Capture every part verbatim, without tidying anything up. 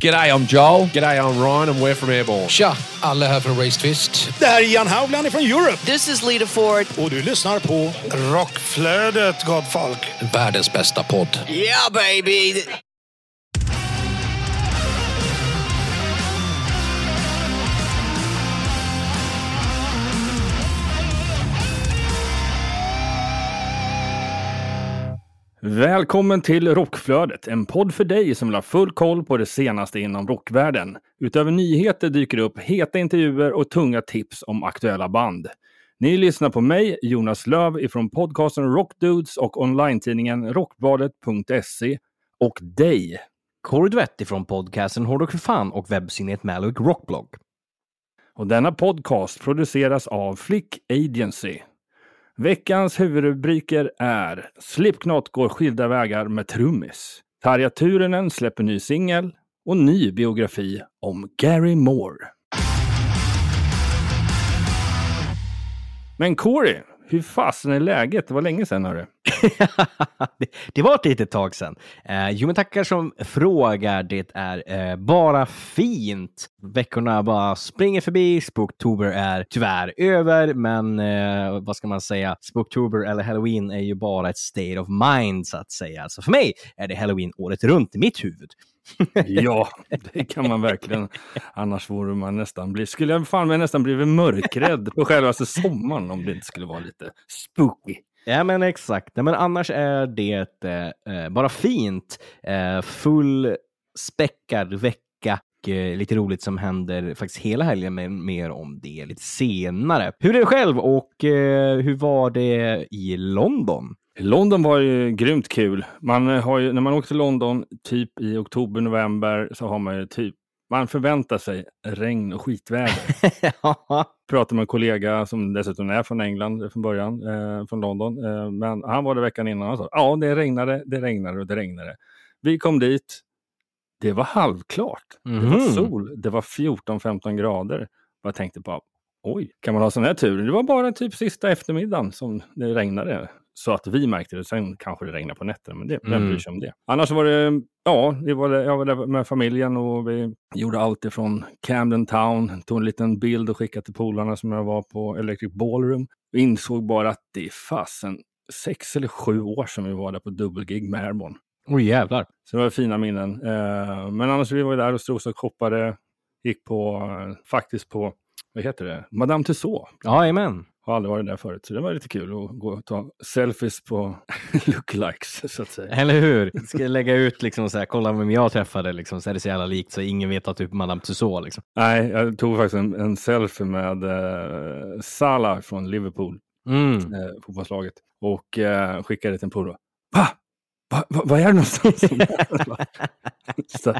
G'day, I'm Joel. G'day, I'm Ryan and we're from Airborne. Tja, alla här från Raised Fist. Det här är Jan Haugland från Europe. This is Lita Ford. Och du lyssnar på Rockflödet, gott folk. Världens bästa podd. Yeah, baby! Välkommen till Rockflödet, en podd för dig som vill ha full koll på det senaste inom rockvärlden. Utöver nyheter dyker det upp heta intervjuer och tunga tips om aktuella band. Ni lyssnar på mig, Jonas Lööw, ifrån podcasten Rockdudes och online-tidningen rockbladet punkt se och dig, Corey Duvette, ifrån podcasten Hård och för fan och webbsiniet Malouk Rockblog. Och denna podcast produceras av Flick Agency. Veckans huvudrubriker är Slipknot går skilda vägar med trummis. Tarja Turunen släpper ny singel och ny biografi om Gary Moore. Men Corey, hur fasen är läget? Det var länge sedan, hörru. det, det var ett litet tag sedan. Eh, jo, men tackar som frågar. Det är eh, bara fint. Veckorna bara springer förbi. Spooktober är tyvärr över. Men eh, vad ska man säga? Spooktober eller Halloween är ju bara ett state of mind, så att säga. Så för mig är det Halloween året runt i mitt huvud. Ja, det kan man verkligen. Annars vore man nästan bli, skulle jag fan med nästan blivit mörkrädd på själva sommaren om det inte skulle vara lite spooky. Ja, men exakt. Ja, men annars är det eh, bara fint. Eh, full späckad vecka. Eh, lite roligt som händer faktiskt hela helgen, men mer om det lite senare. Hur är det själv och eh, hur var det i London? London var ju grymt kul. Man har ju, när man åker till London typ i oktober, november, så har man ju typ, man förväntar sig regn och skitväder. Ja. Pratar med en kollega som dessutom är från England från början, eh, från London. Eh, men han var det veckan innan och sa, ja det regnade, det regnade och det regnade. Vi kom dit, det var halvklart. Mm. Det var sol, det var fjorton femton grader. Jag tänkte bara, oj, kan man ha sån här tur? Det var bara typ sista eftermiddagen som det regnade. Så att vi märkte det, sen kanske det regnar på nätterna, men det mm. vem bryr sig om det. Annars var det, ja, det var det, jag var där med familjen och vi gjorde allt ifrån Camden Town, tog en liten bild och skickade till polarna som jag var på Electric Ballroom. Vi insåg bara att det är fasen sex eller sju år sedan vi var där på dubbelgig med Airborne. Åh oh, jävlar. Så det var fina minnen. Men annars vi var där och strosade och shoppade, gick på, faktiskt på, vad heter det? Madame Tussauds. Ja, amen. Jag har aldrig varit där förut, så det var lite kul att gå och ta selfies på lookalikes, så att säga. Eller hur? Ska jag lägga ut liksom så här, kolla vem jag träffade liksom, så är det så jävla likt så ingen vet att typ Madame Tussauds liksom. Nej, jag tog faktiskt en, en selfie med eh, Salah från Liverpool, mm. eh, fotbollslaget, och eh, skickade till en polo. Va? Vad va, va är det någonstans? Så,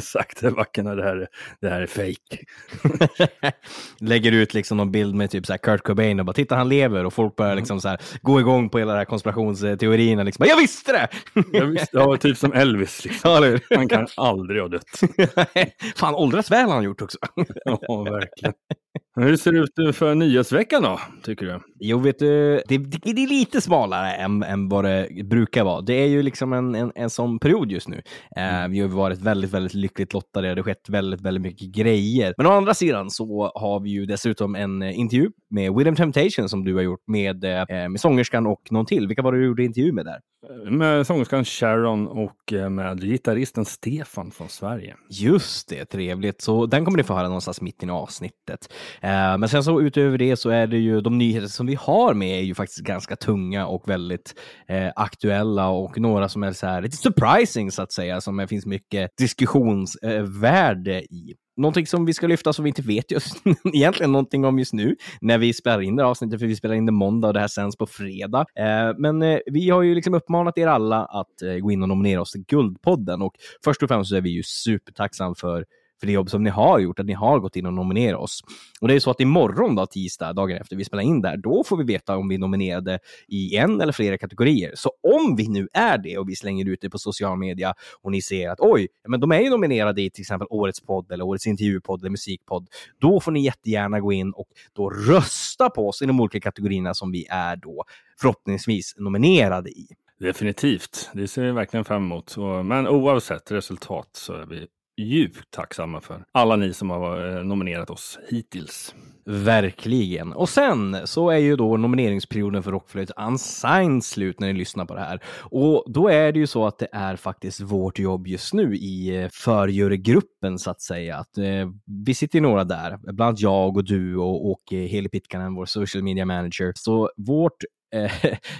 sakta backarna, det här, det här är fake. Lägger ut liksom någon bild med typ så här Kurt Cobain och bara titta han lever, och folk börjar liksom så här gå igång på hela den här konspirationsteorierna liksom. Jag visste det! Jag visste, ja, typ som Elvis liksom. Han kan aldrig ha dött. Fan, åldras väl han gjort också. Ja, verkligen. Hur ser det ut för nyhetsveckan då, tycker du? Jo, vet du, det, det, det är lite smalare än, än vad det brukar vara. Det är ju liksom en, en, en sån period just nu. Eh, vi har varit väldigt, väldigt lyckligt lottade. Det har skett väldigt, väldigt mycket grejer. Men å andra sidan så har vi ju dessutom en intervju med William Temptation som du har gjort med, eh, med sångerskan och någon till. Vilka var det du gjorde intervju med där? Med sångerskan Sharon och med gitarristen Stefan från Sverige. Just det, trevligt. Så den kommer ni få höra någonstans mitt i avsnittet. Men sen så utöver det så är det ju de nyheter som vi har med är ju faktiskt ganska tunga och väldigt eh, aktuella, och några som är så här lite surprising, så att säga, som det finns mycket diskussionsvärde eh, i. Någonting som vi ska lyfta som vi inte vet just egentligen någonting om just nu när vi spelar in det här avsnittet, för vi spelar in det måndag och det här sänds på fredag. Eh, men eh, vi har ju liksom uppmanat er alla att eh, gå in och nominera oss till Guldpodden, och först och främst så är vi ju supertacksam för för det jobb som ni har gjort, att ni har gått in och nominerat oss. Och det är så att imorgon då, tisdag, dagen efter vi spelar in där, då får vi veta om vi nominerade i en eller flera kategorier. Så om vi nu är det och vi slänger ut det på social media och ni ser att oj, men de är ju nominerade i till exempel årets podd eller årets intervjupodd eller musikpodd, då får ni jättegärna gå in och då rösta på oss i de olika kategorierna som vi är då förhoppningsvis nominerade i. Definitivt, det ser vi verkligen fram emot. Men oavsett resultat så är vi djupt tacksamma för. Alla ni som har nominerat oss hittills. Verkligen. Och sen så är ju då nomineringsperioden för Rockflödet unsigned slut när ni lyssnar på det här. Och då är det ju så att det är faktiskt vårt jobb just nu i förjurygruppen så att säga. Att, eh, vi sitter ju några där, bland annat jag och du och, och Heli Pitkanen, vår social media manager. Så vårt Eh,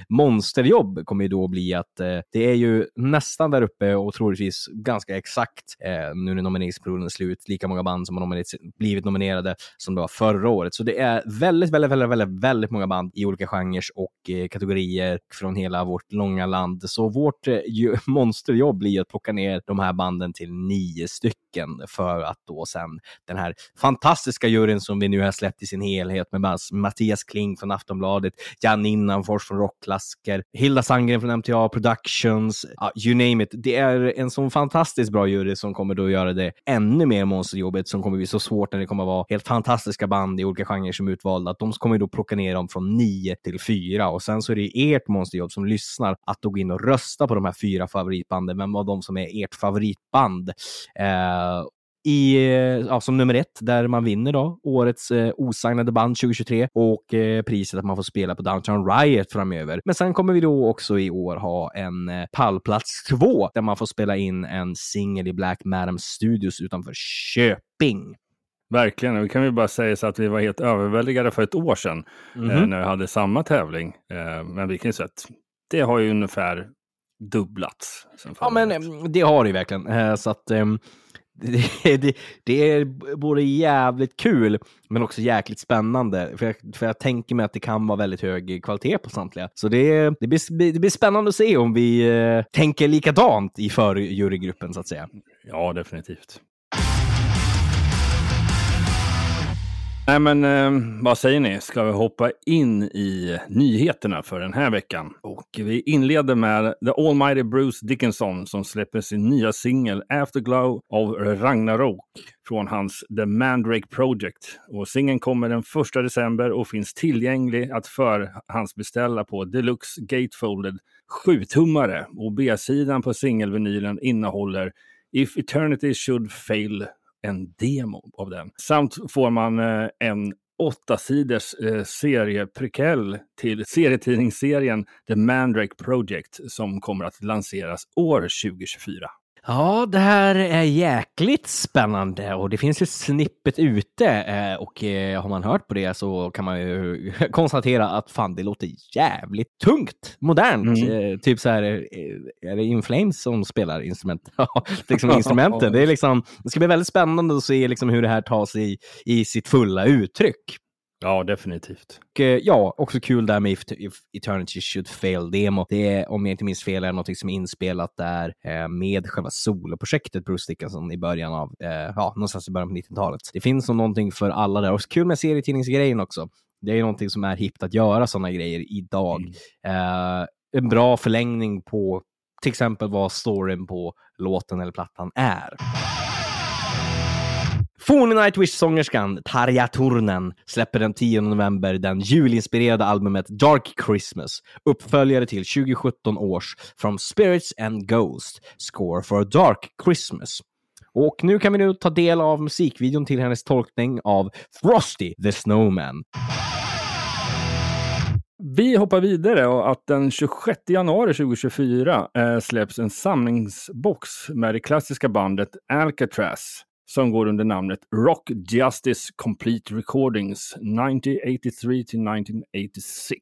monsterjobb kommer ju då bli att eh, det är ju nästan där uppe och troligtvis ganska exakt eh, nu när nomineringsperioden är slut lika många band som har nominerats, blivit nominerade som det var förra året. Så det är väldigt, väldigt, väldigt, väldigt, väldigt många band i olika genrer och eh, kategorier från hela vårt långa land. Så vårt eh, monsterjobb blir att plocka ner de här banden till nio stycken för att då sen den här fantastiska juryn som vi nu har släppt i sin helhet med Mattias Kling från Aftonbladet, Janina Fors från Rockklassiker, Hilda Sandgren från M T A Productions, uh, you name it. Det är en sån fantastiskt bra jury som kommer då göra det ännu mer monsterjobbet, som kommer bli så svårt när det kommer vara helt fantastiska band i olika genrer som utvalda, att de kommer då plocka ner dem från nio till fyra och sen så är det ert monsterjobb som lyssnar att då gå in och rösta på de här fyra favoritbanden. Vem var de som är ert favoritband? Uh, I, ja, som nummer ett där man vinner då årets eh, osignade band tjugohundratjugotre och eh, priset att man får spela på Downtown Riot framöver. Men sen kommer vi då också i år ha en eh, pallplats två där man får spela in en singel i Black Madam Studios utanför Köping. Verkligen, och vi kan ju bara säga så att vi var helt överväldigade för ett år sedan mm-hmm. eh, när vi hade samma tävling. Eh, men vi kan ju säga att det har ju ungefär dubblats. Ja, men det har det ju verkligen. Eh, så att... Eh, Det, det, det är både jävligt kul men också jäkligt spännande för jag, för jag tänker mig att det kan vara väldigt hög kvalitet på samtliga. Så det, det, blir, det blir spännande att se om vi eh, tänker likadant i förjurygruppen så att säga. Ja, definitivt. Nej men, eh, vad säger ni? Ska vi hoppa in i nyheterna för den här veckan? Och vi inleder med The Almighty Bruce Dickinson som släpper sin nya singel Afterglow av Ragnarok från hans The Mandrake Project. Och singeln kommer den första december och finns tillgänglig att förhandsbeställa på Deluxe Gatefolded sju tummare. Och B-sidan på singelvinylen innehåller If Eternity Should Fail, en demo av den. Samt får man eh, en åtta-siders eh, serieprequel till serietidningsserien The Mandrake Project som kommer att lanseras år tjugohundratjugofyra. Ja, det här är jäkligt spännande och det finns ju snippet ute och har man hört på det så kan man ju konstatera att fan, det låter jävligt tungt, modernt. Mm. Typ så här, är det In Flames som spelar instrument? Ja, liksom instrumenten. Det är liksom, det ska bli väldigt spännande att se liksom hur det här tas i, i sitt fulla uttryck. Ja, definitivt. Och, ja, också kul där med If, If Eternity Should Fail demo. Det är, om jag inte minns fel, är något som är inspelat där eh, med själva soloprojektet Bruce Dickinson i början av, eh, ja, någonstans i början på nittiotalet. Det finns som någonting för alla där. Och kul med serietidningsgrejen också. Det är ju någonting som är hippt att göra sådana grejer idag. Mm. Eh, en bra förlängning på till exempel vad storyn på låten eller plattan är. Forne Nightwish-sångerskan Tarja Turunen släpper den tionde november den julinspirerade albumet Dark Christmas, uppföljare till tjugosjutton års From Spirits and Ghosts Score for a Dark Christmas. Och nu kan vi nu ta del av musikvideon till hennes tolkning av Frosty the Snowman. Vi hoppar vidare och att den tjugosjätte januari tjugotjugofyra eh, släpps en samlingsbox med det klassiska bandet Alcatraz, som går under namnet Rock Justice Complete Recordings nittonhundraåttiotre till nittonhundraåttiosex.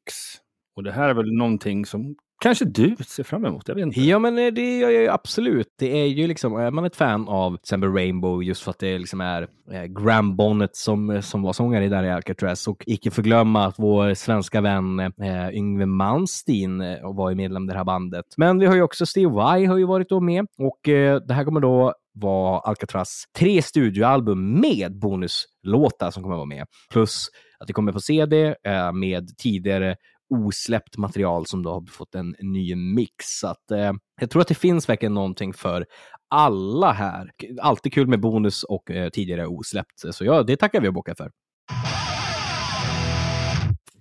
Och det här är väl någonting som kanske du ser fram emot, jag vet inte. Ja, men det gör jag ju absolut. Det är ju liksom, är man ett fan av December Rainbow just för att det liksom är eh, Graham Bonnet som, som var sångare där i Alcatraz. Och icke förglömma att vår svenska vän eh, Yngve Malmsteen eh, var ju medlem i det här bandet. Men vi har ju också Steve Vai har ju varit då med. Och eh, det här kommer då var Alcatraz tre studioalbum med bonuslåtar som kommer vara med. Plus att det kommer på C D eh, med tidigare osläppt material som då har fått en ny mix. Så att, eh, jag tror att det finns verkligen någonting för alla här. Alltid kul med bonus och eh, tidigare osläppt. Så ja, det tackar vi och bockar för.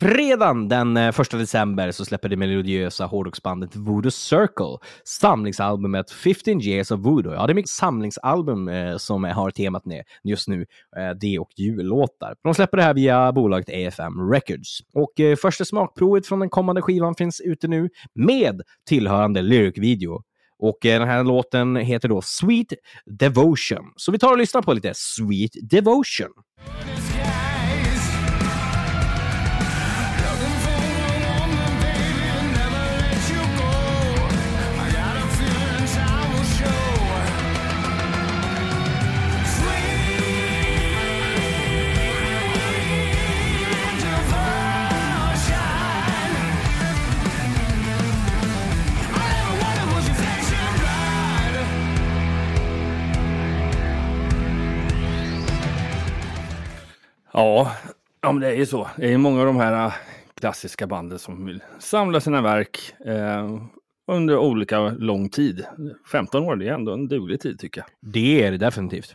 Fredagen den första december så släpper det melodiösa hårdrocksbandet Voodoo Circle samlingsalbumet fifteen years of Voodoo. Ja, det är mycket samlingsalbum eh, som har temat just nu, eh, det och jullåtar. De släpper det här via bolaget A F M Records. Och eh, första smakprovet från den kommande skivan finns ute nu med tillhörande lyrikvideo. Och eh, den här låten heter då Sweet Devotion. Så vi tar och lyssnar på lite Sweet Devotion. Ja, ja men det är ju så. Det är många av de här klassiska banden som vill samla sina verk eh, under olika lång tid. femton år, det är ändå en duglig tid tycker jag. Det är det definitivt.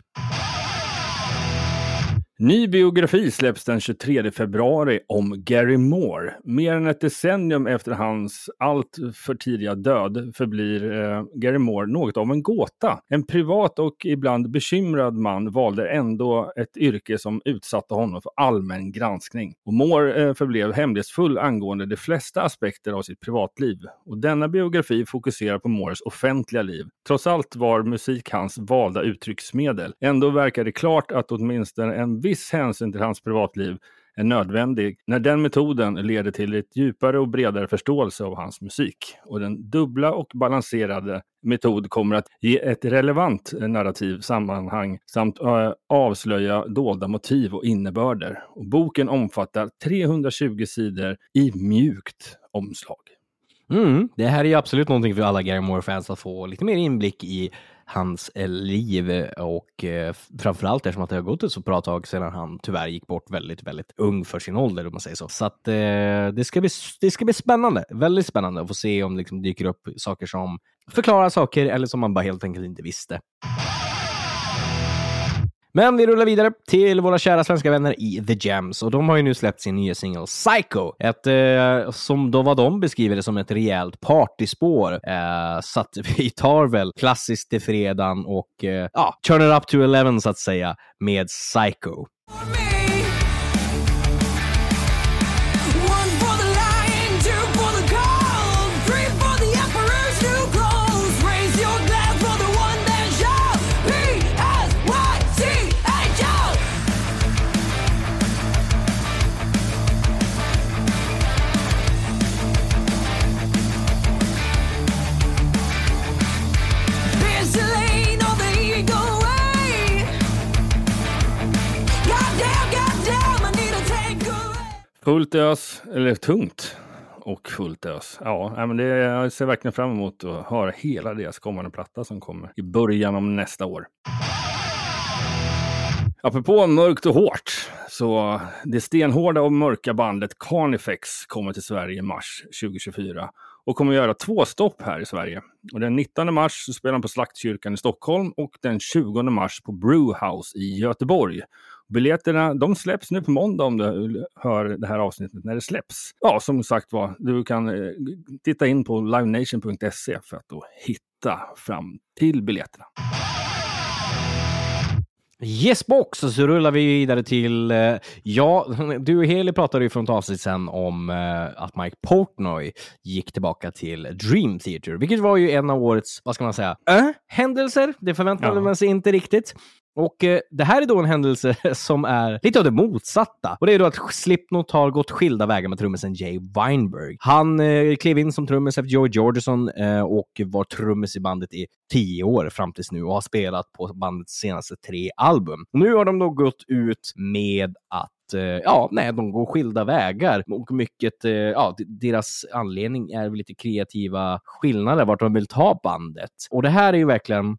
Ny biografi släpps den tjugotredje februari om Gary Moore. Mer än ett decennium efter hans allt för tidiga död förblir eh, Gary Moore något av en gåta. En privat och ibland bekymrad man valde ändå ett yrke som utsatte honom för allmän granskning. Och Moore eh, förblev hemlighetsfull angående de flesta aspekter av sitt privatliv. Och denna biografi fokuserar på Moores offentliga liv. Trots allt var musik hans valda uttrycksmedel. Ändå verkar det klart att åtminstone en viss hänsyn till hans privatliv är nödvändig när den metoden leder till ett djupare och bredare förståelse av hans musik. Och den dubbla och balanserade metod kommer att ge ett relevant narrativ sammanhang samt äh, avslöja dolda motiv och innebörder. Och boken omfattar trehundratjugo sidor i mjukt omslag. Mm, det här är ju absolut någonting för alla Gary Moore-fans att få lite mer inblick i hans liv och eh, framförallt eftersom att det har gått ett så bra tag sedan han tyvärr gick bort väldigt, väldigt ung för sin ålder om man säger så. Så att eh, det, ska bli, det ska bli spännande, väldigt spännande att få se om det liksom dyker upp saker som förklarar saker eller som man bara helt enkelt inte visste. Men vi rullar vidare till våra kära svenska vänner i The Gems. Och de har ju nu släppt sin nya singel Psycho. Ett, eh, som då vad de beskriver det som ett rejält partyspår. Eh, så att vi tar väl klassiskt till fredagen och eh, ja, turn it up to eleven så att säga med Psycho. Fullt ös, eller tungt och fullt ös. Ja, men det jag ser verkligen fram emot att höra hela deras kommande platta som kommer i början om nästa år. Apropå mörkt och hårt, så det stenhårda och mörka bandet Carnifex kommer till Sverige i mars tjugotjugofyra och kommer göra två stopp här i Sverige. Och den nittonde mars så spelar de på Slaktkyrkan i Stockholm och den tjugonde mars på Brewhouse i Göteborg. Biljetterna, de släpps nu på måndag om du hör det här avsnittet när det släpps. Ja, som sagt var, du kan titta in på livenation punkt se för att då hitta fram till biljetterna. Yes box, så rullar vi vidare till, ja, du och Heli pratade ju för ett avsnitt sen om att Mike Portnoy gick tillbaka till Dream Theater, vilket var ju en av årets, vad ska man säga, äh, händelser, det förväntade ja. man sig inte riktigt. Och eh, det här är då en händelse som är lite av det motsatta. Och det är då att Slipknot har gått skilda vägar med trummisen Jay Weinberg. Han eh, klev in som trummis efter Joey Jordison eh, och var trummis i bandet i tio år fram tills nu och har spelat på bandets senaste tre album. Och nu har de då gått ut med att ja, nej, de går skilda vägar och mycket, ja, deras anledning är lite kreativa skillnader vart de vill ta bandet. Och det här är ju verkligen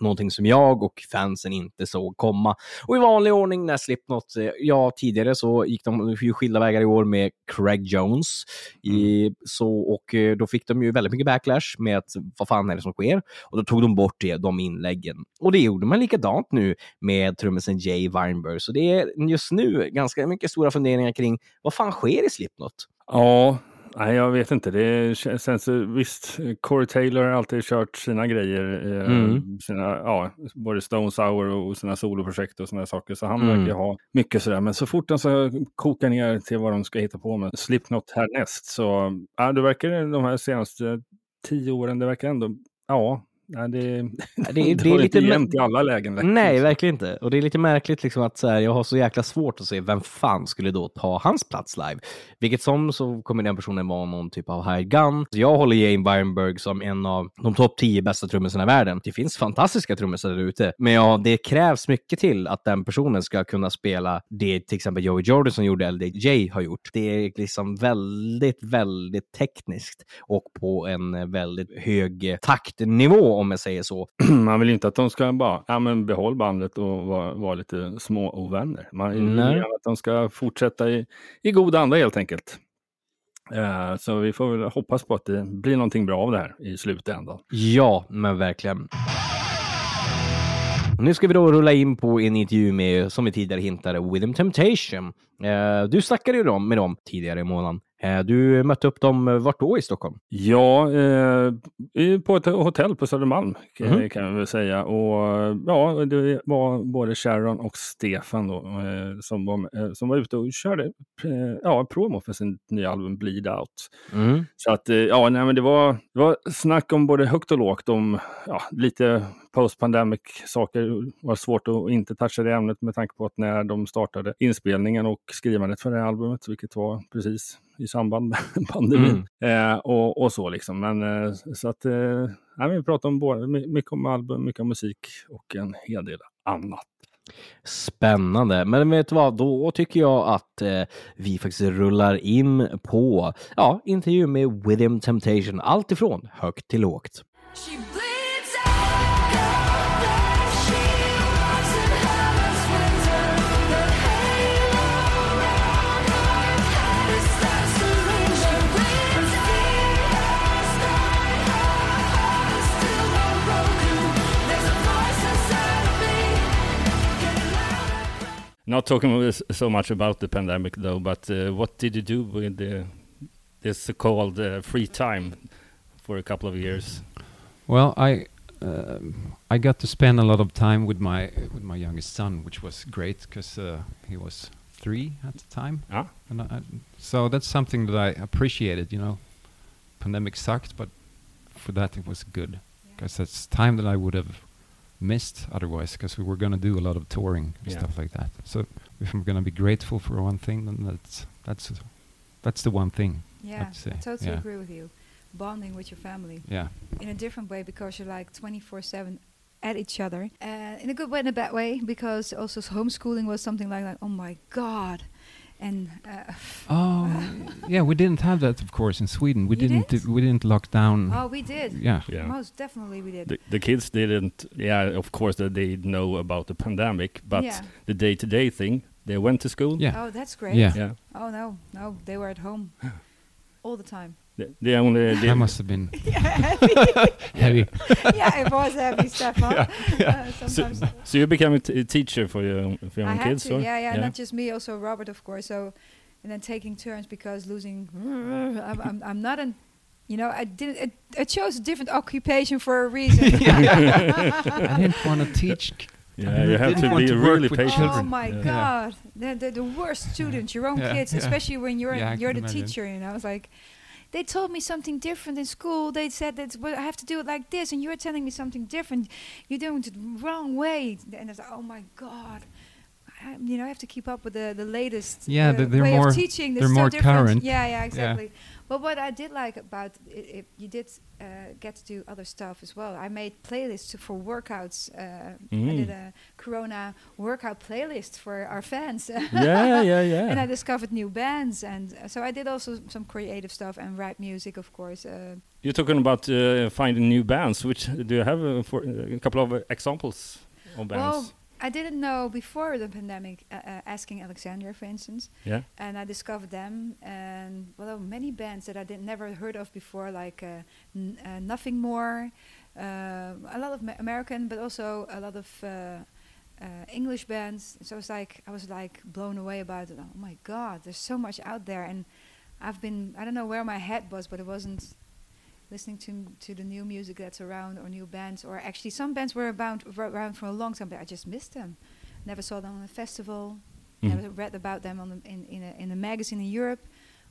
Någonting som jag och fansen inte såg komma. Och i vanlig ordning när Slipknot, ja tidigare så gick de ju skilda vägar i år med Craig Jones. I, mm. så, och då fick de ju väldigt mycket backlash med att vad fan är det som sker? Och då tog de bort det, de inläggen. Och det gjorde man likadant nu med trummisen Jay Weinberg. Så det är just nu ganska mycket stora funderingar kring vad fan sker i Slipknot? Ja, nej, jag vet inte. Det känns, visst, Corey Taylor har alltid kört sina grejer, eh, mm. sina, ja, både Stone Sour och sina soloprojekt och sådana saker, så han mm. verkar ha mycket sådär, men så fort han så kokar ner till vad de ska hitta på med Slipknot härnäst, så ja, det verkar de här senaste tio åren, det verkar ändå, ja, nej, det, det, det, det, det är lite jämnt i alla lägen. Verkligen. Nej, verkligen inte. Och det är lite märkligt liksom att så här, jag har så jäkla svårt att se vem fan skulle då ta hans plats live. Vilket som så kommer den personen vara någon typ av high gun. Så jag håller Jay Weinberg som en av de topp tio bästa trummisarna i världen. Det finns fantastiska trummisar där ute. Men ja, det krävs mycket till att den personen ska kunna spela det till exempel Joey Jordan som gjorde eller det Jay har gjort. Det är liksom väldigt, väldigt tekniskt och på en väldigt hög taktnivå. Om jag säger så. Man vill inte att de ska bara ja, men behåll bandet och vara, vara lite små ovänner. Man vill att de ska fortsätta i, i god anda helt enkelt. Uh, så vi får väl hoppas på att det blir någonting bra av det här i slutändan. Ja, men verkligen. Nu ska vi då rulla in på en intervju med, som vi tidigare hintade, William Temptation. Uh, du snackade ju dem med dem tidigare i månaden. Du mötte upp dem vart då i Stockholm? Ja, eh, på ett hotell på Södermalm mm. kan jag väl säga. Och ja, det var både Sharon och Stefan då, eh, som, var, eh, som var ute och körde eh, ja, promo för sin nya album Bleed Out. Mm. Så att, eh, ja, nej, men det var, det var snack om både högt och lågt om ja, lite post-pandemic saker. Det var svårt att inte toucha det ämnet med tanke på att när de startade inspelningen och skrivandet för det här albumet, vilket var precis i samband med pandemin mm. eh, och, och så liksom, men eh, så att eh, nej, vi pratar om både, mycket om album, mycket om musik och en hel del annat. Spännande, men vet du vad, då tycker jag att eh, vi faktiskt rullar in på ja, intervju med William Temptation, allt ifrån högt till lågt. Not talking so much about the pandemic though, but uh, what did you do with the, this so-called uh, free time for a couple of years? Well, I uh, I got to spend a lot of time with my with my youngest son, which was great because uh, he was three at the time. Ah. And I, I, so that's something that I appreciated. You know, pandemic sucked, but for that it was good because yeah. that's time that I would have missed otherwise, because we were going to do a lot of touring and yeah. stuff like that. So if I'm going to be grateful for one thing, then that's that's that's the one thing. Yeah, I totally yeah. agree with you. Bonding with your family. Yeah. In a different way, because you're like twenty-four seven at each other. Uh, in a good way and a bad way, because also homeschooling was something like that. Oh my God. And uh, oh yeah, we didn't have that, of course, in Sweden. We you didn't did? d- we didn't lock down. Oh, we did. Yeah, yeah. Most definitely we did. The, the kids didn't. Yeah, of course that they know about the pandemic, but yeah. the day-to-day thing, they went to school. Yeah. Oh, that's great. Yeah. yeah. Oh no, no, they were at home all the time. The, the only they must have been yeah, heavy. heavy. Yeah, it was heavy stuff. Yeah, yeah. Uh, so, so you became a, t- a teacher for your for your I own had kids, to, or? Yeah, yeah, yeah. Not just me, also Robert, of course. So, and then taking turns because losing. I'm, I'm, I'm not an. You know, I didn't. I, I chose a different occupation for a reason. I didn't want to teach. Yeah, you have to be to really patient. Oh my yeah. God, yeah. The, the the worst students, your own yeah. kids, yeah. especially when you're yeah, you're the imagine. teacher, and I was like. They told me something different in school. They said that well, I have to do it like this, and you're telling me something different. You're doing it the wrong way. And I was like, oh my God. I, you know, I have to keep up with the, the latest yeah, uh, way more of teaching. They're, they're more different. Current. Yeah, yeah, exactly. Yeah. But what I did like about it, it you did uh, get to do other stuff as well. I made playlists for workouts. Uh, mm. I did a Corona workout playlist for our fans. Yeah, yeah, yeah. And I discovered new bands. And uh, so I did also some creative stuff and write music, of course. Uh, You're talking about uh, finding new bands. Which do you have uh, for, uh, a couple of examples of bands? Well, I didn't know before the pandemic. Uh, uh, asking Alexandria, for instance, yeah, and I discovered them, and well, many bands that I did never heard of before, like uh, n- uh, Nothing More, uh, a lot of ma- American, but also a lot of uh, uh, English bands. So it's like I was like blown away about it. Oh my God, there's so much out there, and I've been I don't know where my head was, but it wasn't listening to m- to the new music that's around, or new bands, or actually some bands were abound, r- around for a long time, but I just missed them. Never saw them on a festival, mm. never read about them on the, in in a, in a magazine in Europe.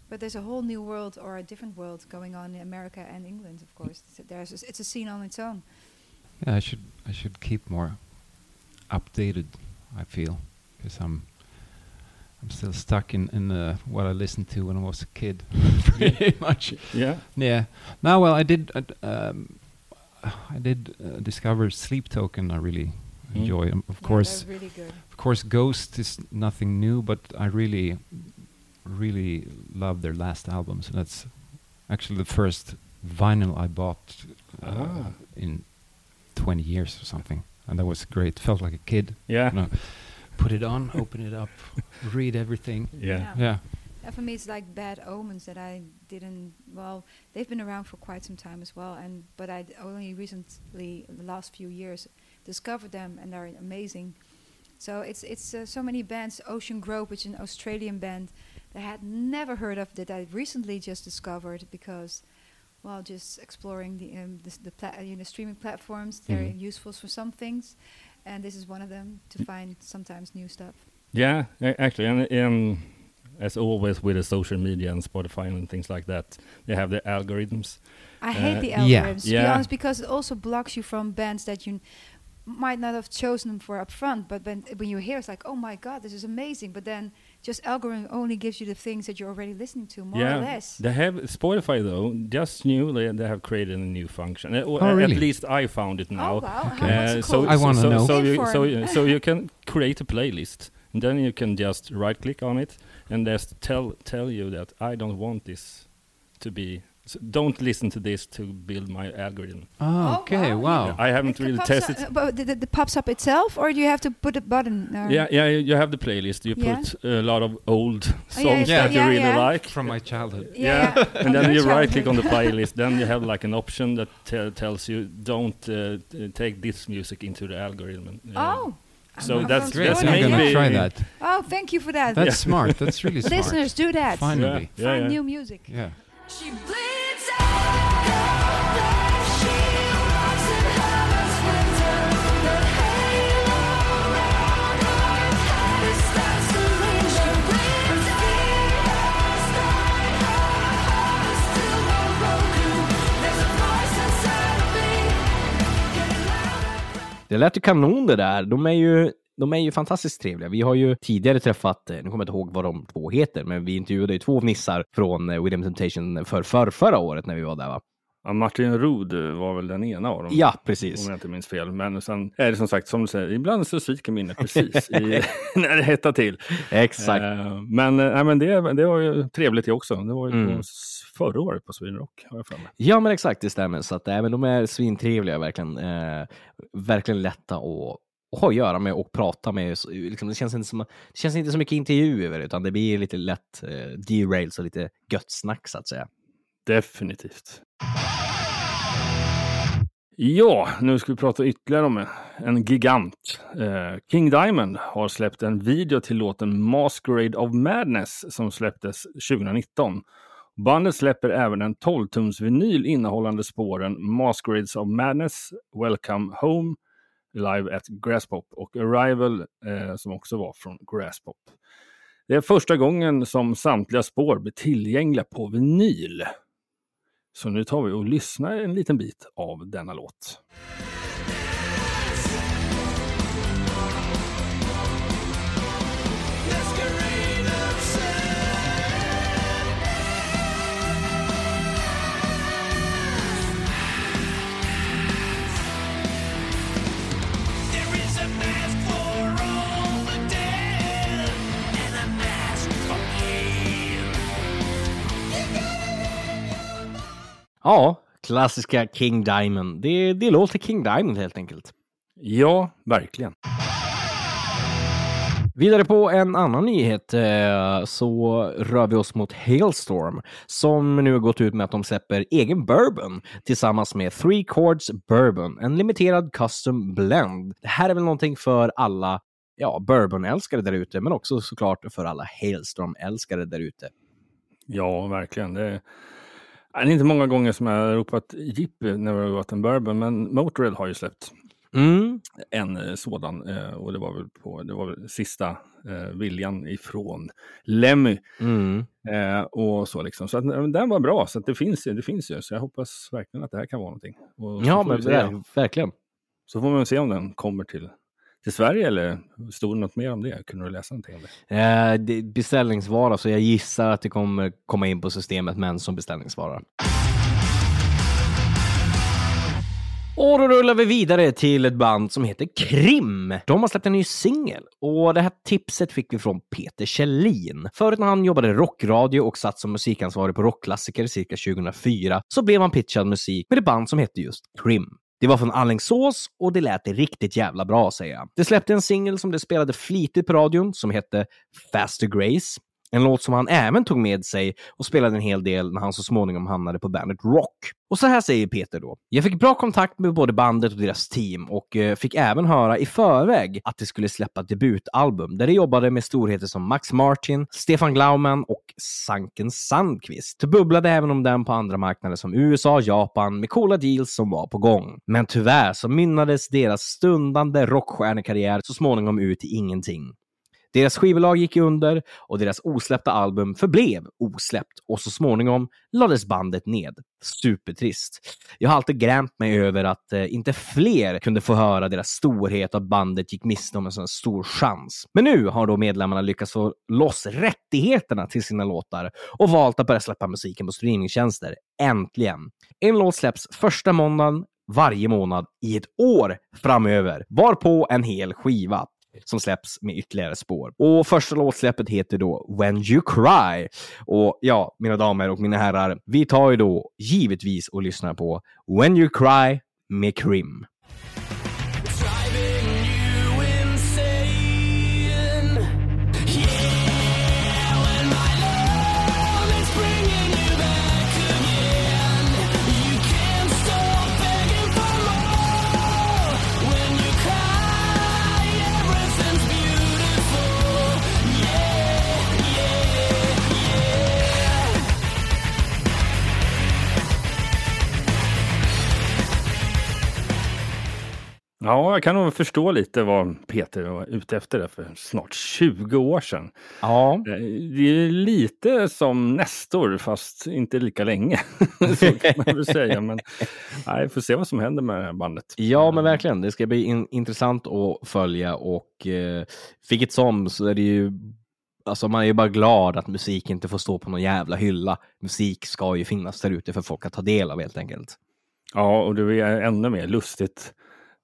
But there's a whole new world, or a different world, going on in America and England, of course. So there's a, it's a scene on its own. Yeah, I should I should keep more updated, I feel, because I'm I'm still stuck in in uh, what I listened to when I was a kid, pretty much. Yeah. Yeah. Now, well, I did. Uh, d- um, I did uh, discover Sleep Token. I really mm. enjoy. Um, of yeah, course, really good. Of course, Ghost is nothing new, but I really, really love their last album. So that's actually the first vinyl I bought uh, ah. in twenty years or something, and that was great. Felt like a kid. Yeah. You know. Put it on, open it up, read everything. Yeah. Yeah. yeah. yeah. For me, it's like Bad Omens that I didn't. Well, they've been around for quite some time as well, and but I only recently, the last few years, discovered them, and they're amazing. So it's it's uh, so many bands. Ocean Grove, which is an Australian band that I had never heard of, that I recently just discovered because, well, just exploring the um, the, the pla- you know, streaming platforms. They're mm-hmm. useful for some things. And this is one of them, to find sometimes new stuff. Yeah, a- actually, and um, as always with the social media and Spotify and things like that, they have the algorithms. I uh, hate the algorithms, yeah. to yeah. be honest, because it also blocks you from bands that you n- might not have chosen them for up front, but when, when you hear, it's like, oh my God, this is amazing. But then just algorithm only gives you the things that you're already listening to, more yeah. or less. They have Spotify, though, just newly, they have created a new function. Uh, oh, uh, really? At least I found it now. Oh, wow. Okay. How, what's it called? Uh, so I want to so know. So you, so, you, so you can create a playlist, and then you can just right-click on it, and just tell tell you that I don't want this to be... So don't listen to this to build my algorithm. Oh, okay, wow. wow. Yeah, I haven't really tested. Up, uh, but it th- th- pops up itself, or do you have to put a button? Or yeah, yeah. You have the playlist. You yeah. put a lot of old songs oh, yeah, yeah, that yeah, you really yeah. like from my childhood. Yeah, yeah. yeah. and then you right-click on the playlist. Then you have like an option that t- tells you don't uh, t- take this music into the algorithm. Uh, oh. So I'm that's great. That's I'm going to try that. Oh, thank you for that. That's yeah. smart. That's really smart. Listeners, do that. Finally, yeah. find yeah, yeah. new music. Yeah. She bleeds out. Det lät ju kanon det där. De är ju De är ju fantastiskt trevliga. Vi har ju tidigare träffat, nu kommer jag inte ihåg vad de två heter, men vi intervjuade ju två nissar från William Temptation för, för förra året när vi var där, va? Ja, Martin Rod var väl den ena av dem. Ja, precis. Om jag inte minns fel. Men sen är det som sagt, som du säger, ibland så sviker minnet precis i, när det hettar till. Exakt. Uh, men, nej, men det, det var ju trevligt det också. Det var ju mm. förra året på Svinrock, har jag för mig. Ja, men exakt, det stämmer. Så att, äh, men de är svintrevliga, verkligen. Eh, verkligen lätta och ha att göra med och prata med. Liksom, det, känns inte som, det känns inte så mycket intervju över det, utan det blir lite lätt eh, derails och lite gött snack, så att säga. Definitivt. Ja, nu ska vi prata ytterligare om en gigant. Eh, King Diamond har släppt en video till låten Masquerade of Madness som släpptes tjugonitton. Bandet släpper även en tolv-tums vinyl innehållande spåren Masquerades of Madness, Welcome Home, Live at Grasspop och Arrival eh, som också var från Grasspop. Det är första gången som samtliga spår blir tillgängliga på vinyl. Så nu tar vi och lyssnar en liten bit av denna låt. Ja, Klassiska King Diamond. Det, det låter King Diamond helt enkelt. Ja, verkligen. Vidare på en annan nyhet så rör vi oss mot Hailstorm som nu har gått ut med att de släpper egen bourbon tillsammans med Three Chords Bourbon, en limiterad custom blend. Det här är väl någonting för alla ja, bourbon-älskare där ute, men också såklart för alla Hailstorm-älskare där ute. Ja, verkligen. Det är, det är inte många gånger som jag har ropat jippie när jag har gått en bourbon, men Motorhead har ju släppt Mm. en sådan, och det var väl på det var väl sista viljan ifrån Lemmy mm. och så liksom, så att den var bra, så att det finns det finns ju, så jag hoppas verkligen att det här kan vara någonting. Och ja, men det, verkligen. Så får man se om den kommer till till Sverige, eller stod något mer om det? Kunde du läsa någonting om det? Eh, det beställningsvara, så jag gissar att det kommer komma in på systemet, men som beställningsvara. Och då rullar vi vidare till ett band som heter Krim. De har släppt en ny singel, och det här tipset fick vi från Peter Kjellin. Förut när han jobbade rockradio och satt som musikansvarig på Rockklassiker cirka tjugohundrafyra så blev han pitchad musik med ett band som hette just Krim. Det var från Alingsås och det lät riktigt jävla bra, säger jag. Det släppte en singel som det spelade flitigt på radion som hette Faster Grace. En låt som han även tog med sig och spelade en hel del när han så småningom hamnade på bandet Rock. Och så här säger Peter då. Jag fick bra kontakt med både bandet och deras team och fick även höra i förväg att det skulle släppa debutalbum där de jobbade med storheter som Max Martin, Stefan Glaumann och Sanken Sandqvist. Det bubblade även om den på andra marknader som U S A och Japan med coola deals som var på gång. Men tyvärr så mynnades deras stundande rockstjärnekarriär så småningom ut i ingenting. Deras skivbolag gick under och deras osläppta album förblev osläppt och så småningom lades bandet ned. Supertrist. Jag har alltid grämt mig över att eh, inte fler kunde få höra deras storhet, att bandet gick miste om en sån stor chans. Men nu har då medlemmarna lyckats få loss rättigheterna till sina låtar och valt att börja släppa musiken på streamingtjänster. Äntligen. En låt släpps första måndagen varje månad i ett år framöver, varpå en hel skiva som släpps med ytterligare spår. Och första låtsläppet heter då When You Cry. Och ja, mina damer och mina herrar, vi tar ju då givetvis och lyssnar på When You Cry med Krim. Ja, jag kan nog förstå lite vad Peter var ute efter där för snart tjugo år sedan. Ja. Det är lite som Nestor, fast inte lika länge. Så kan man väl säga. Men nej, får se vad som händer med det här bandet. Ja, men verkligen. Det ska bli in- intressant att följa. Och eh, vilket som så är det ju... Alltså man är ju bara glad att musik inte får stå på någon jävla hylla. Musik ska ju finnas där ute för folk att ta del av helt enkelt. Ja, och det är ännu mer lustigt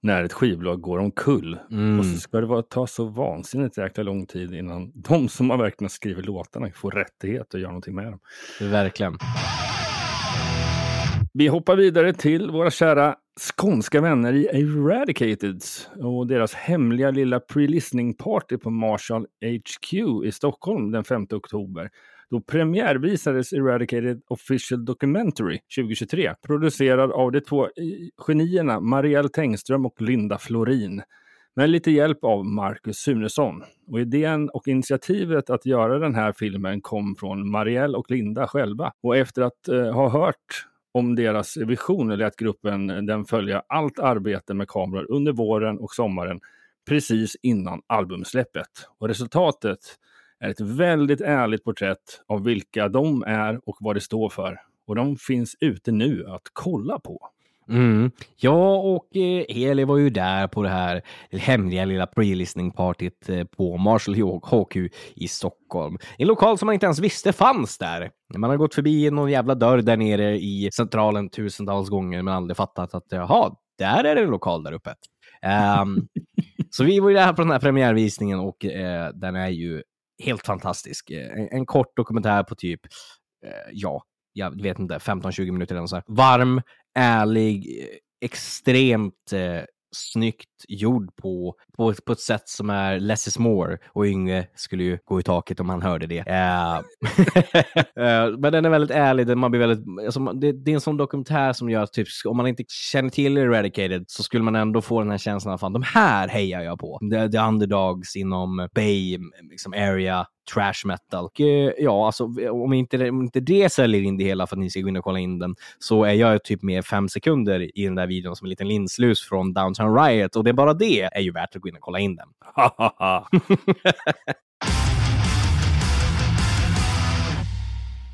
när ett skivbolag går omkull. Mm. Och så ska det vara, ta så vansinnigt jäkla lång tid innan de som har verkligen skrivit låtarna får rättighet och gör någonting med dem. Verkligen. Vi hoppar vidare till våra kära skånska vänner i Eradicated och deras hemliga lilla pre-listening party på Marshall H Q i Stockholm den femte oktober. Då premiärvisades Eradicated Official Documentary tjugohundratjugotre, producerad av de två genierna Marielle Tengström och Linda Florin, med lite hjälp av Marcus Sunesson. Och idén och initiativet att göra den här filmen kom från Marielle och Linda själva. Och efter att eh, ha hört om deras visioner lät gruppen den följa allt arbete med kameror under våren och sommaren precis innan albumsläppet. Och resultatet är ett väldigt ärligt porträtt av vilka de är och vad det står för. Och de finns ute nu att kolla på. Mm. Jag och Eli var ju där på det här hemliga lilla pre-listening-partiet på Marshall H Q i Stockholm. En lokal som man inte ens visste fanns där. Man har gått förbi någon jävla dörr där nere i centralen tusentals gånger men aldrig fattat att jaha, där är det en lokal där uppe. Um, så vi var ju där på den här premiärvisningen och eh, den är ju helt fantastisk. En, en kort dokumentär på typ, eh, ja, jag vet inte, femton tjugo minuter eller så här. Varm, ärlig, extremt eh, snyggt gjord på, på på ett sätt som är less is more, och Yngve skulle ju gå i taket om han hörde det. Uh, uh, men den är väldigt ärlig, den man blir väldigt, alltså, det, det är en sån dokumentär som gör typ, om man inte känner till Eradicated så skulle man ändå få den här känslan av fan, de här hejar jag på. The, the underdogs inom Bay liksom area trash metal. Och, ja, alltså om inte, om inte det säljer in det hela för att ni ska gå in och kolla in den, så är jag typ med fem sekunder i den där videon som en liten linslus från Downtown Riot, och det är bara det är ju värt att gå in och kolla in den.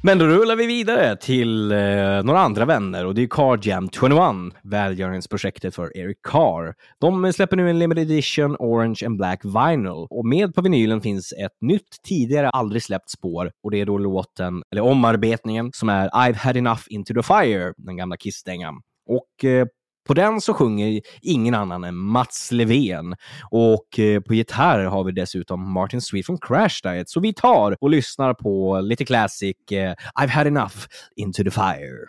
Men då rullar vi vidare till eh, några andra vänner, och det är Car Jam tjugoett, välgörenhetsprojektet för Eric Carr. De släpper nu en limited edition orange and black vinyl, och med på vinylen finns ett nytt, tidigare aldrig släppt spår, och det är då låten, eller omarbetningen, som är I've had enough into the fire, den gamla Kiss-dängan. Och eh, på den så sjunger ingen annan än Mats Levén. Och eh, på gitarr har vi dessutom Martin Sweet från Crash Diet. Så vi tar och lyssnar på lite classic eh, I've had enough into the fire.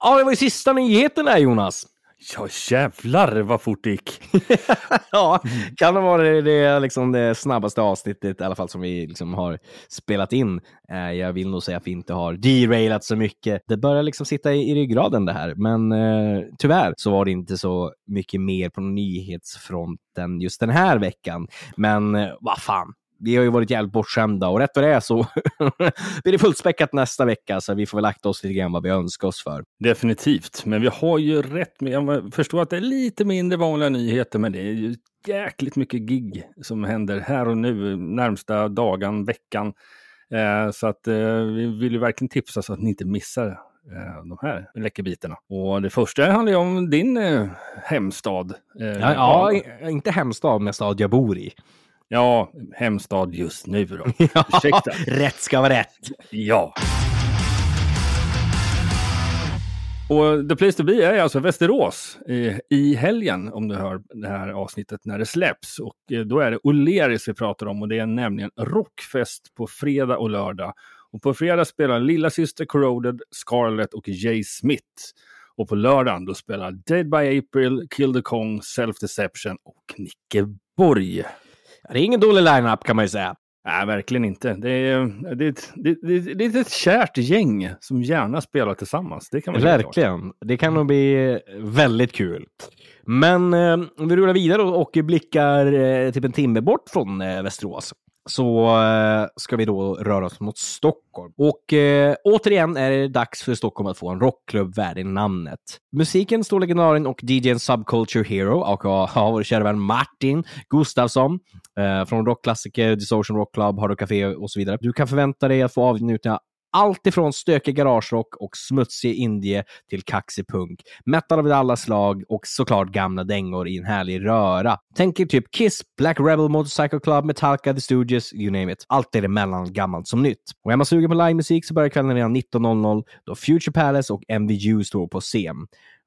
Ja, det var ju sista nyheten där, Jonas. Ja, jävlar vad fort det gick. Ja, kan det vara det, det, liksom det snabbaste avsnittet i alla fall som vi liksom har spelat in. Eh, jag vill nog säga att vi inte har derailat så mycket. Det börjar liksom sitta i, i ryggraden det här. Men eh, tyvärr så var det inte så mycket mer på nyhetsfronten just den här veckan. Men eh, vad fan. Vi har ju varit jävligt bortskämda, och rätt vad det är så blir det fullspäckat nästa vecka, så vi får väl akta oss lite grann vad vi önskar oss för. Definitivt, men vi har ju rätt med, jag förstår att det är lite mindre vanliga nyheter, men det är ju jäkligt mycket gig som händer här och nu, närmsta dagen, veckan. Eh, så att eh, vi vill ju verkligen tipsa så att ni inte missar de här läckerbitarna. Och det första handlar ju om din eh, hemstad. Eh, ja, ja, inte hemstad, men stad jag bor i. Ja, hemstad just nu då. Ja, ursäkta. Rätt ska vara rätt. Ja. Och The Place to Be är alltså Västerås i, i helgen, om du hör det här avsnittet när det släpps. Och då är det O'Learys vi pratar om, och det är nämligen rockfest på fredag och lördag. Och på fredag spelar Lilla Syster, Corroded, Scarlett och Jay Smith. Och på lördagen då spelar Dead by April, Kill the Kong, Self-Deception och Nickeborg. Det är ingen dålig line-up kan man ju säga. Nej, verkligen inte. Det är, det, är ett, det, är, det är ett kärt gäng som gärna spelar tillsammans. Det kan man verkligen. Klart. Det kan nog bli väldigt kul. Men eh, om vi rullar vidare och blickar eh, typ en timme bort från eh, Västerås, så eh, ska vi då röra oss mot Stockholm. Och eh, återigen är det dags för Stockholm att få en rockklubb värd i namnet. Musiken står legendaren och D J:n Subculture Hero, och har vår kära vän Martin Gustafsson eh, från Rockklassiker, Dissolution Rock Club, Hard Rock Café och så vidare. Du kan förvänta dig att få avnjuta allt ifrån stökig garagerock och smutsig indie till kaxig punk. Metal av alla slag och såklart gamla dängor i en härlig röra. Tänker typ Kiss, Black Rebel, Motorcycle Club, Metallica, The Stooges, you name it. Allt är det mellan gammalt som nytt. Och är man sugen på livemusik så börjar kvällen redan nitton noll noll då Future Palace och M V U står på scen.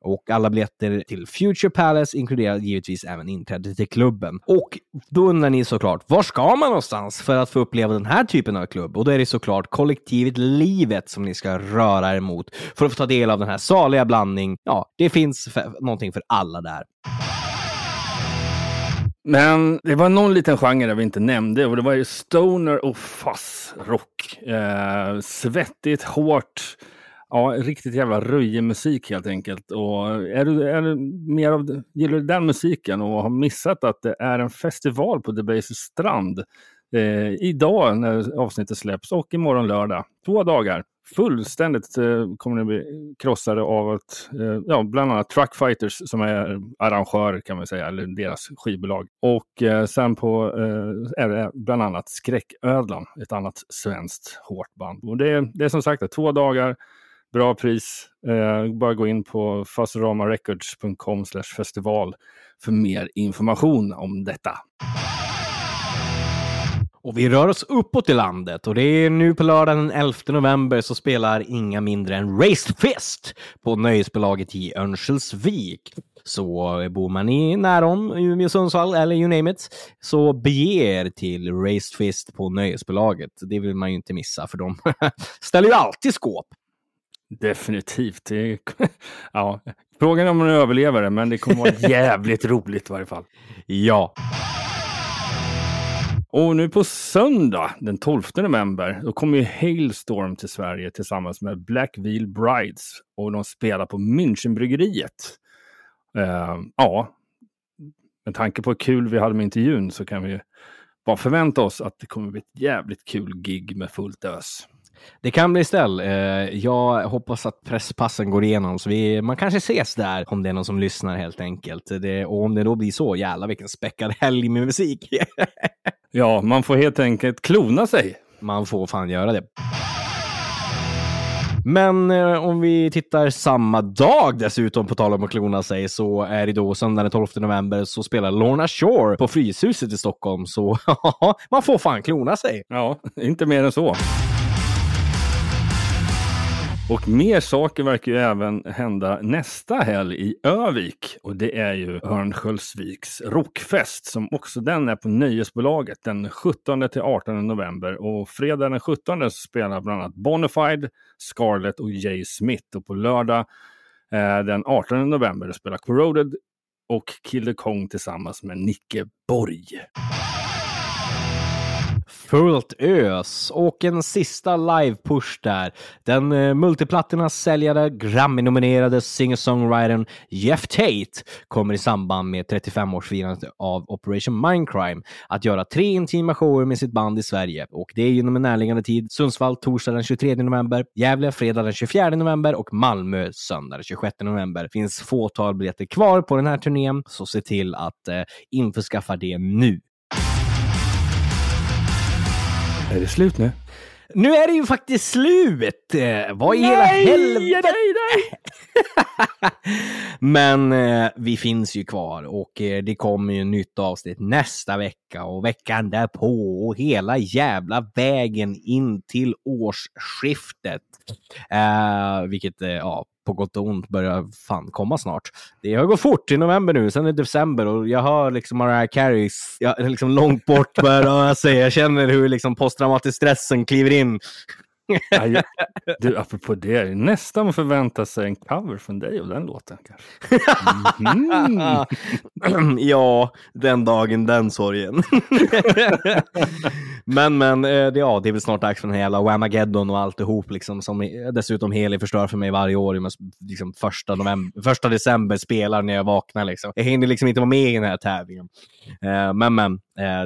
Och alla biljetter till Future Palace inkluderar givetvis även inträdet till klubben. Och då undrar ni såklart, var ska man någonstans för att få uppleva den här typen av klubb? Och då är det såklart kollektivet Livet som ni ska röra er mot för att få ta del av den här saliga blandningen. Ja, det finns f- någonting för alla där. Men det var någon liten genre där vi inte nämnde, och det var ju stoner och fuzzrock. Eh, svettigt, hårt. Ja, riktigt jävla röjig musik helt enkelt. Och är du, är du mer av, gillar du den musiken och har missat att det är en festival på The Bases strand eh, idag när avsnittet släpps och imorgon lördag. Två dagar. Fullständigt eh, kommer ni bli krossade av att, eh, ja, bland annat Truckfighters som är arrangör kan man säga, eller deras skivbolag. Och eh, sen på eh, är det bland annat Skräcködlan, ett annat svenskt hårt band. Och det, det är som sagt två dagar. Bra pris. Eh, bara gå in på fasoramarecords.com slash festival för mer information om detta. Och vi rör oss uppåt i landet, och det är nu på lördag den elfte november så spelar inga mindre än Raised Fist på nöjesbolaget i Örnsköldsvik. Så bor man i Närom, Umeå, Sundsvall eller you name it, så bege er till Raised Fist på nöjesbolaget. Det vill man ju inte missa, för de ställer ju alltid skåp. Definitivt. Det är... ja. Frågan är om man överlever det, men det kommer vara jävligt roligt i varje fall. Ja. Och nu på söndag, den tolfte november, då kommer ju Hailstorm till Sverige tillsammans med Black Veil Brides. Och de spelar på Münchenbryggeriet. Uh, ja, med tanke på hur kul vi hade med intervjun så kan vi bara förvänta oss att det kommer bli ett jävligt kul gig med fullt ös. Det kan bli ställ. Jag hoppas att presspassen går igenom, så vi, man kanske ses där om det är någon som lyssnar helt enkelt. Det, och om det då blir så, jävla vilken späckad helg med musik. Ja, man får helt enkelt klona sig. Man får fan göra det. Men eh, om vi tittar samma dag dessutom, på tal om att klona sig, så är det då söndagen den tolfte november så spelar Lorna Shore på Fryshuset i Stockholm. Så man får fan klona sig. Ja, inte mer än så. Och mer saker verkar ju även hända nästa helg i Övik. Och det är ju Örnsköldsviks rockfest som också den är på Nöjesbolaget den sjuttonde till artonde november. Och fredag den sjuttonde spelar bland annat Bonafide, Scarlett och Jay Smith. Och på lördag eh, den artonde november spelar Corroded och Kill the Kong tillsammans med Nicke Borg. Fullt ös. Och en sista live-push där. Den eh, multiplatternas säljare, Grammy-nominerade singer-songwritern Jeff Tate kommer i samband med trettiofemårsfirandet av Operation Mindcrime att göra tre intima shower med sitt band i Sverige. Och det är genom en närliggande tid: Sundsvall torsdag den tjugotredje november, Gävle fredag den tjugofjärde november och Malmö söndag den tjugosjätte november. Finns fåtal biljetter kvar på den här turnén, så se till att eh, införskaffa det nu. Är det slut nu? Nu är det ju faktiskt slut! Vad i hela helvete? Nej, nej. Men eh, vi finns ju kvar, och eh, det kommer ju nytt avsnitt nästa vecka och veckan därpå och hela jävla vägen in till årsskiftet. Eh, vilket, eh, ja, på gott och ont börjar fan komma snart. Det har gått fort i november nu, sen är det december och jag hör liksom Mariah Careys, jag är liksom långt bort börjar jag säga, jag känner hur liksom posttraumatisk stressen kliver in. Ja, jag, du, apropå det, nästan förväntar sig en cover från dig och den låten kanske. Mm. Ja, den dagen, den sorgen. men, men, det, ja, det är väl snart dags för den här jävla Whamageddon och alltihop liksom, som dessutom Heli förstör för mig varje år. Liksom första, november, första december spelar när jag vaknar liksom. Jag hinner liksom inte vara med i den här tävlingen. Men, men,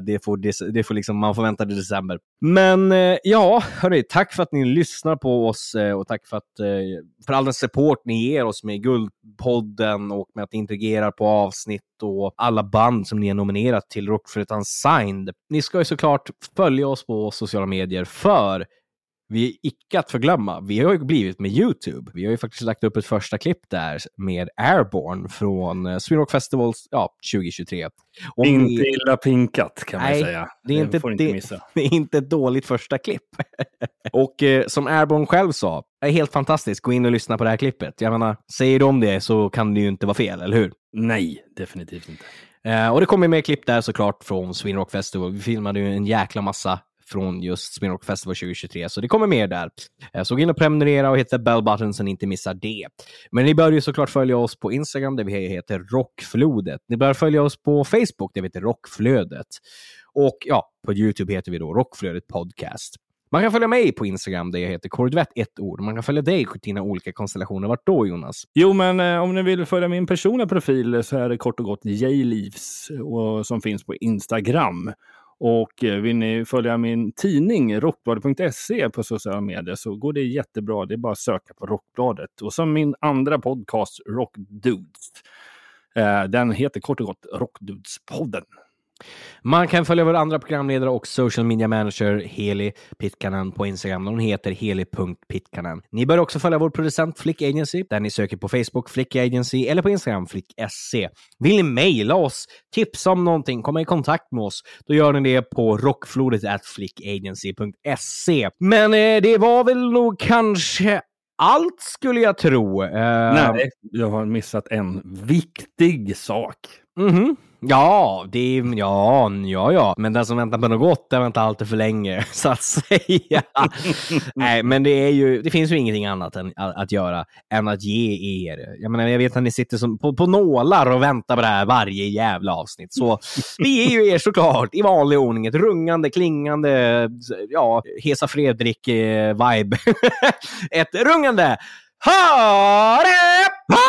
det får, det får liksom, man förväntar det i december. Men, ja, hörru, tack för att ni lyssnar på oss och tack för, att, för all den support ni ger oss med Guldpodden och med att ni interagerar på avsnitt och alla band som ni har nominerat till Rockflödet Signed. Ni ska ju såklart följa oss på sociala medier, för vi är icke att förglömma. Vi har ju blivit med YouTube. Vi har ju faktiskt lagt upp ett första klipp där med Airborne från Sweden Rock Festival, ja, tjugotjugotre. Om inte ni... illa pinkat kan nej, man säga. Det är, inte, får inte missa. Det är inte ett dåligt första klipp. Och eh, som Airborne själv sa, är helt fantastiskt. Gå in och lyssna på det här klippet. Jag menar, säger du om det så kan det ju inte vara fel, eller hur? Nej, definitivt inte. Eh, och det kommer med klipp där såklart från Sweden Rock Festival. Vi filmade ju en jäkla massa från just Spinrock Festival tjugotjugotre, så det kommer mer där. Så gå in och prenumerera och hitta bell button så ni inte missar det. Men ni bör ju såklart följa oss på Instagram där vi heter Rockflödet. Ni bör följa oss på Facebook där vi heter Rockflödet. Och ja, på YouTube heter vi då Rockflödet Podcast. Man kan följa mig på Instagram där jag heter Corey Duvette, ett ord. Man kan följa dig i dina olika konstellationer. Vart då, Jonas? Jo, men eh, om ni vill följa min personliga profil så är det kort och gott J-Leaves och, som finns på Instagram. Och vill ni följa min tidning rockbladet punkt se på sociala medier så går det jättebra. Det är bara att söka på Rockbladet. Och som min andra podcast, Rockdudes. Den heter kort och gott Rockdudespodden. Man kan följa vår andra programledare och social media manager Heli Pitkanen på Instagram. Hon heter heli punkt pitkanen. Ni bör också följa vår producent Flick Agency, där ni söker på Facebook Flick Agency eller på Instagram Flick S C. Vill ni mejla oss, tips om någonting, komma i kontakt med oss, då gör ni det på rockflödet at flickagency punkt se. Men eh, det var väl nog kanske allt, skulle jag tro. Uh... Nej, jag har missat en viktig sak. Mhm. Ja, det är, ja, ja, ja. Men den som väntar på något gott, den väntar alltid för länge, så att säga. Nej, men det är ju, det finns ju ingenting annat än, att, att göra än att ge er. Jag menar, jag vet att ni sitter som, på, på nålar och väntar på det här varje jävla avsnitt. Så vi är ju er såklart i vanlig ordning. Ett rungande, klingande, ja, Hesa Fredrik-vibe. Eh, ett rungande ha det på!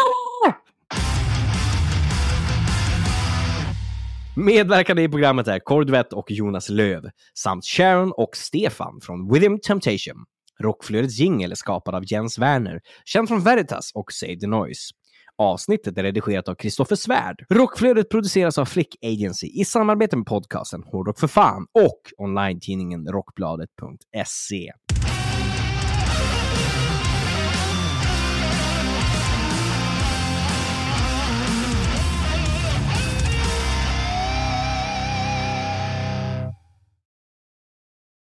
Medverkande i programmet är Corey Duvette och Jonas Lööw samt Sharon och Stefan från William Temptation. Rockflödets jingle är skapad av Jens Werner, känd från Veritas och Save the Noise. Avsnittet är redigerat av Kristoffer Svärd. Rockflödet produceras av Flick Agency i samarbete med podcasten Hårdrock för fan och online-tidningen rockbladet punkt se.